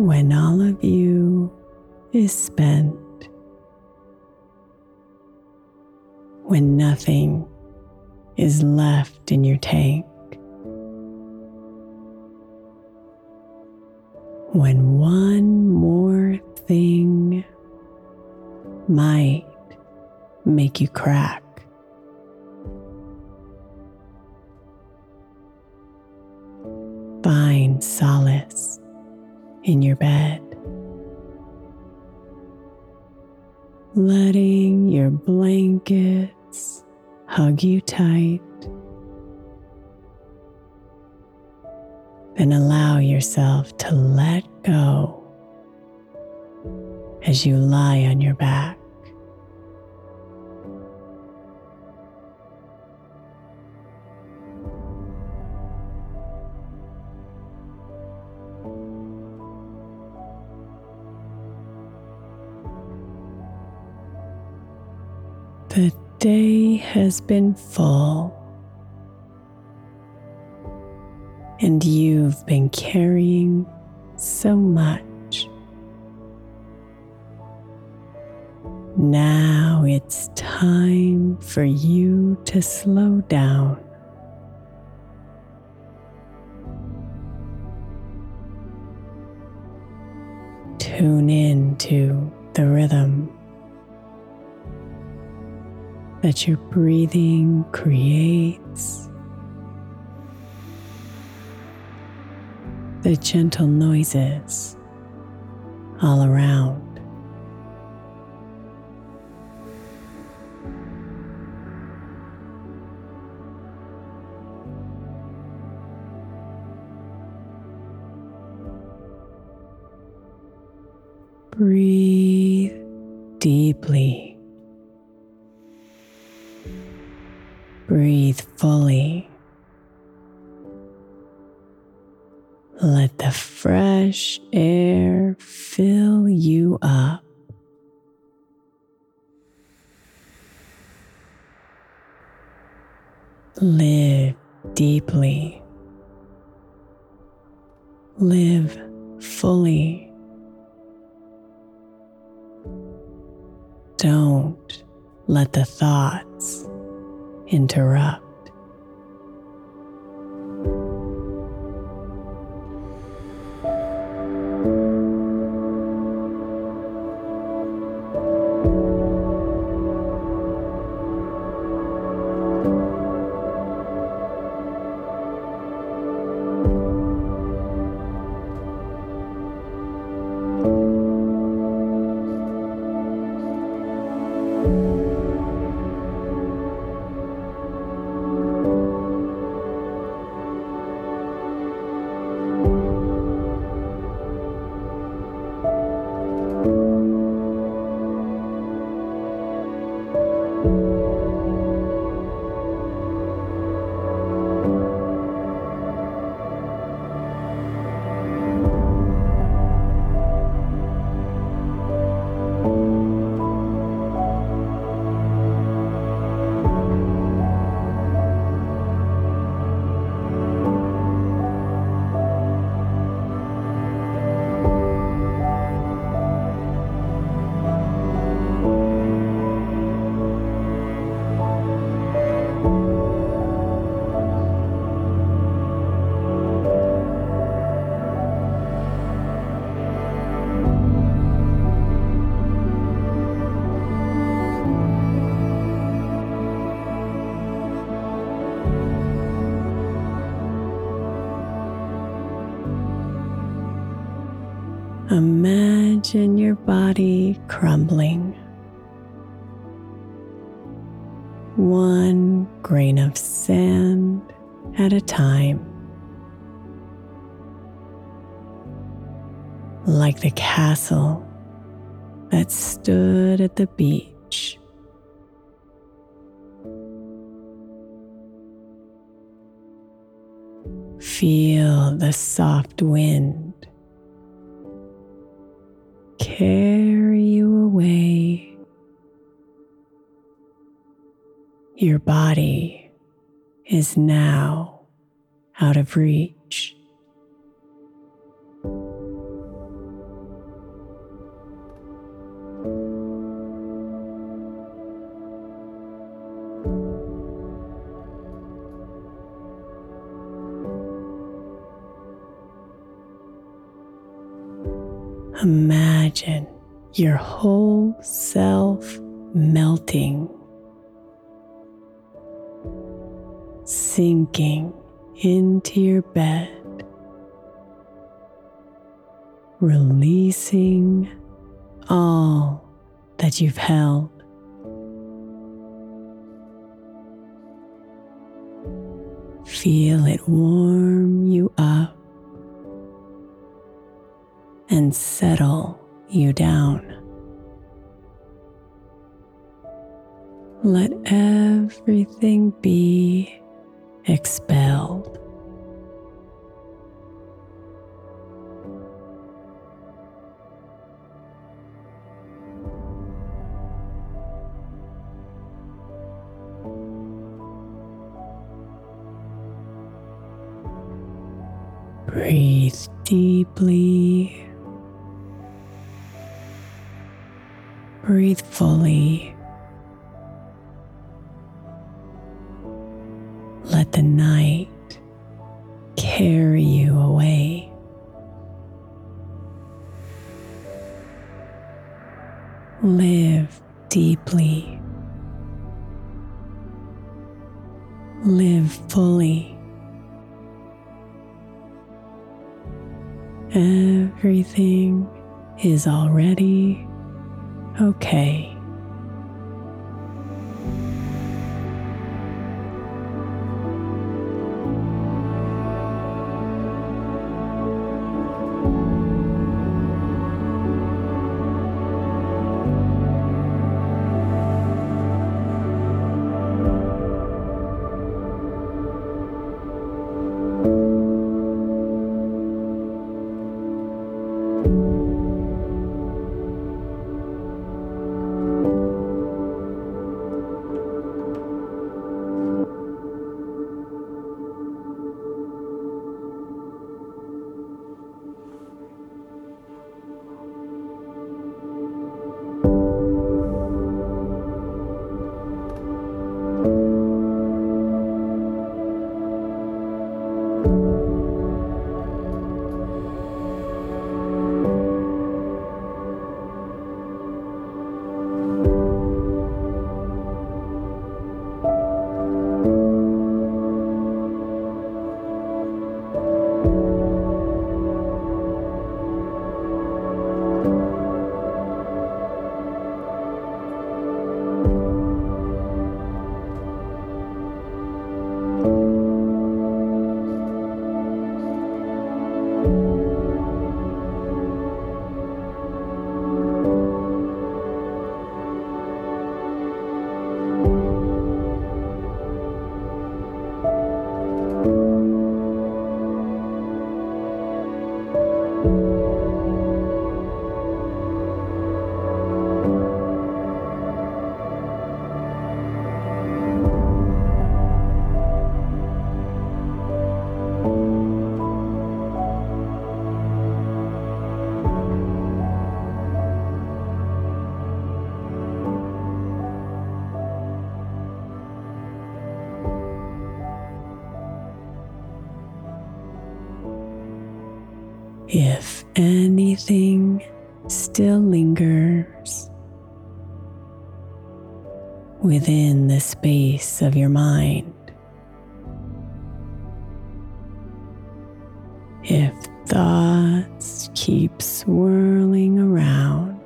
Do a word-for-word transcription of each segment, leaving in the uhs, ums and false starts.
When all of you is spent, when nothing is left in your tank, when one more thing might make you crack, find solace in your bed, letting your blankets hug you tight, and allow yourself to let go as you lie on your back. The day has been full, and you've been carrying so much. Now it's time for you to slow down. Tune in to the rhythm that your breathing creates, the gentle noises all around. Breathe deeply. Breathe fully. Let the fresh air fill you up. Live deeply. Live fully. Don't let the thoughts interrupt. body crumbling. One grain of sand at a time. Like the castle that stood at the beach. Feel the soft wind carry you away. Your body is now out of reach. Imagine your whole self melting, sinking into your bed, releasing all that you've held. Feel it warm you up and settle you down. Let everything be expelled. Breathe deeply. Breathe fully. Let the night carry you away. Live deeply. Live fully. Everything is already okay. If anything still lingers within the space of your mind, if thoughts keep swirling around,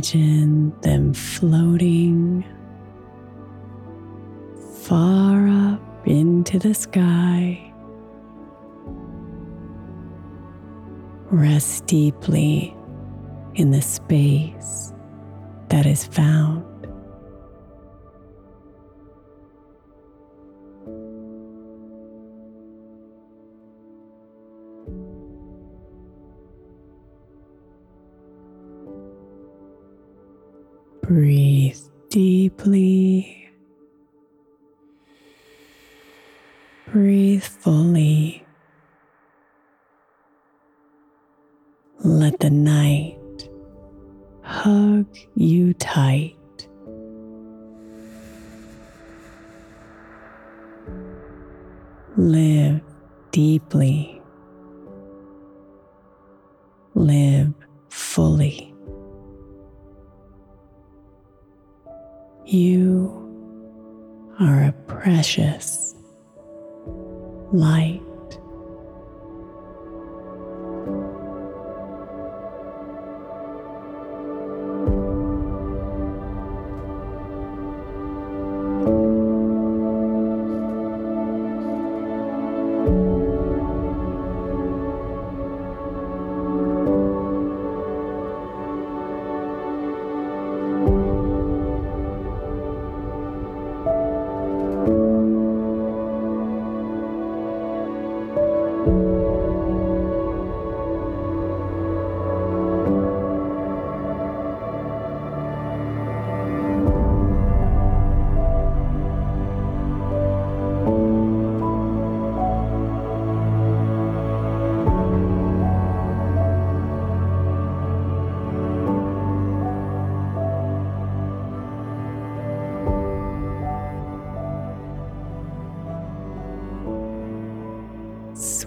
Imagine them floating far up into the sky. Rest deeply in the space that is found. Breathe deeply, breathe fully, let the night hug you tight. Live deeply, live fully. You are a precious light.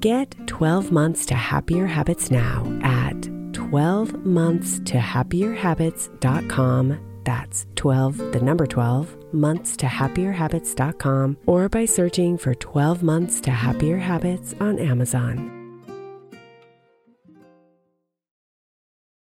Get twelve Months to Happier Habits now at twelve months to happier habits dot com. That's twelve, the number twelve, months to happier habits dot com, or by searching for twelve Months to Happier Habits on Amazon.